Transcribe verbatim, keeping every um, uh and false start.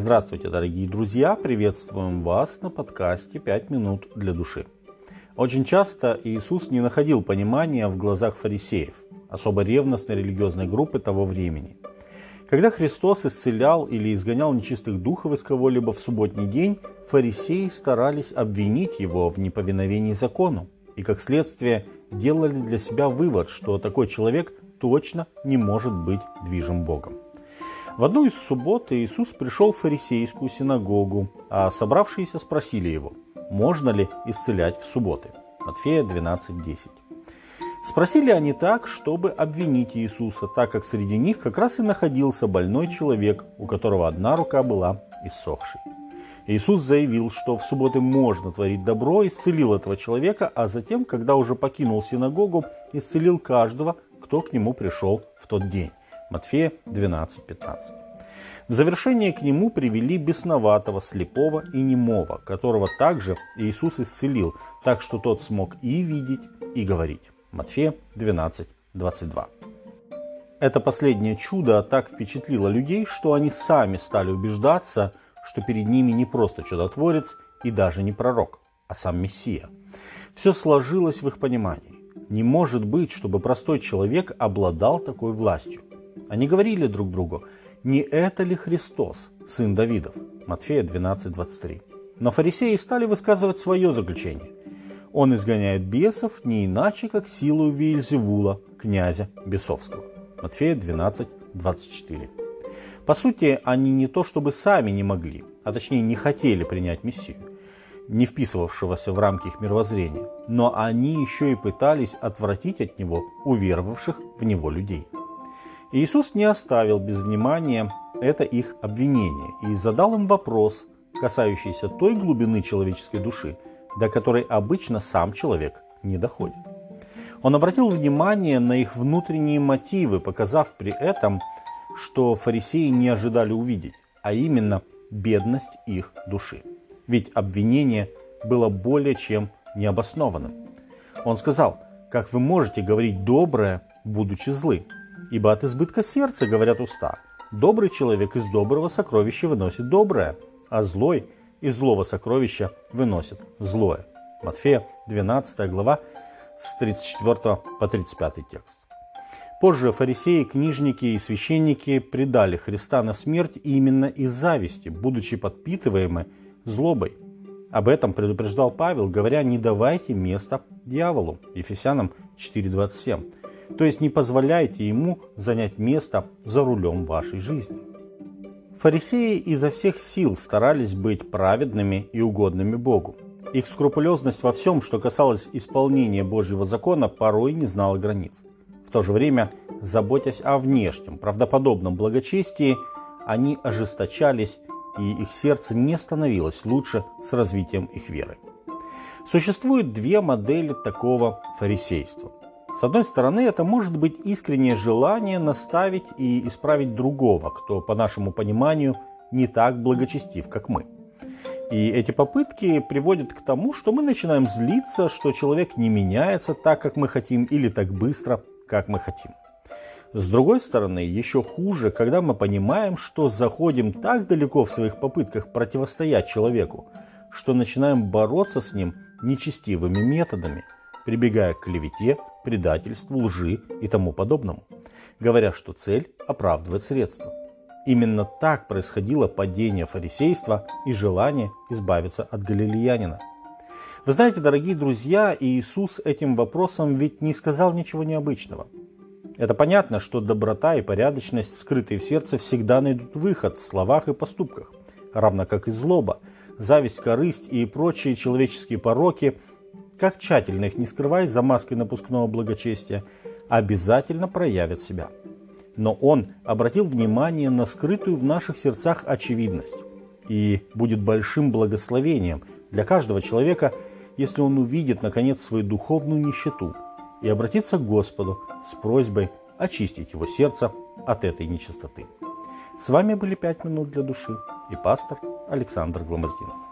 Здравствуйте, дорогие друзья! Приветствуем вас на подкасте «пять минут для души». Очень часто Иисус не находил понимания в глазах фарисеев, особо ревностной религиозной группы того времени. Когда Христос исцелял или изгонял нечистых духов из кого-либо в субботний день, фарисеи старались обвинить его в неповиновении закону и, как следствие, делали для себя вывод, что такой человек точно не может быть движим Богом. В одну из суббот Иисус пришел в фарисейскую синагогу, а собравшиеся спросили его, можно ли исцелять в субботы. Матфея двенадцать десять. Спросили они так, чтобы обвинить Иисуса, так как среди них как раз и находился больной человек, у которого одна рука была иссохшей. Иисус заявил, что в субботы можно творить добро, исцелил этого человека, а затем, когда уже покинул синагогу, исцелил каждого, кто к нему пришел в тот день. Матфея двенадцать пятнадцать. В завершение к нему привели бесноватого, слепого и немого, которого также Иисус исцелил, так что тот смог и видеть, и говорить. Матфея двенадцать двадцать два. Это последнее чудо так впечатлило людей, что они сами стали убеждаться, что перед ними не просто чудотворец и даже не пророк, а сам Мессия. Все сложилось в их понимании. Не может быть, чтобы простой человек обладал такой властью. Они говорили друг другу, не это ли Христос, сын Давидов? Матфея двенадцать двадцать три. Но фарисеи стали высказывать свое заключение. Он изгоняет бесов не иначе, как силою Вельзевула, князя бесовского. Матфея двенадцать двадцать четыре. По сути, они не то чтобы сами не могли, а точнее не хотели принять Мессию, не вписывавшегося в рамки их мировоззрения, но они еще и пытались отвратить от него уверовавших в него людей. Иисус не оставил без внимания это их обвинение и задал им вопрос, касающийся той глубины человеческой души, до которой обычно сам человек не доходит. Он обратил внимание на их внутренние мотивы, показав при этом, что фарисеи не ожидали увидеть, а именно бедность их души. Ведь обвинение было более чем необоснованным. Он сказал, как вы можете говорить доброе, будучи злы? Ибо от избытка сердца говорят уста. Добрый человек из доброго сокровища выносит доброе, а злой из злого сокровища выносит злое. Матфея двенадцатая глава с тридцать четвёртого по тридцать пятый текст. Позже фарисеи, книжники и священники предали Христа на смерть именно из зависти, будучи подпитываемы злобой. Об этом предупреждал Павел, говоря, не давайте места дьяволу. Ефесянам четыре двадцать семь. То есть не позволяйте ему занять место за рулем вашей жизни. Фарисеи изо всех сил старались быть праведными и угодными Богу. Их скрупулезность во всем, что касалось исполнения Божьего закона, порой не знала границ. В то же время, заботясь о внешнем, правдоподобном благочестии, они ожесточались, и их сердце не становилось лучше с развитием их веры. Существует две модели такого фарисейства. С одной стороны, это может быть искреннее желание наставить и исправить другого, кто, по нашему пониманию, не так благочестив, как мы. И эти попытки приводят к тому, что мы начинаем злиться, что человек не меняется так, как мы хотим, или так быстро, как мы хотим. С другой стороны, еще хуже, когда мы понимаем, что заходим так далеко в своих попытках противостоять человеку, что начинаем бороться с ним нечестивыми методами, прибегая к клевете, предательству, лжи и тому подобному, говоря, что цель оправдывает средства. Именно так происходило падение фарисейства и желание избавиться от галилеянина. Вы знаете, дорогие друзья, Иисус этим вопросом ведь не сказал ничего необычного. Это понятно, что доброта и порядочность, скрытые в сердце, всегда найдут выход в словах и поступках, равно как и злоба, зависть, корысть и прочие человеческие пороки – как тщательно их не скрывай за маской напускного благочестия, обязательно проявят себя. Но он обратил внимание на скрытую в наших сердцах очевидность. И будет большим благословением для каждого человека, если он увидит, наконец, свою духовную нищету и обратится к Господу с просьбой очистить его сердце от этой нечистоты. С вами были «пять минут для души» и пастор Александр Гломоздинов.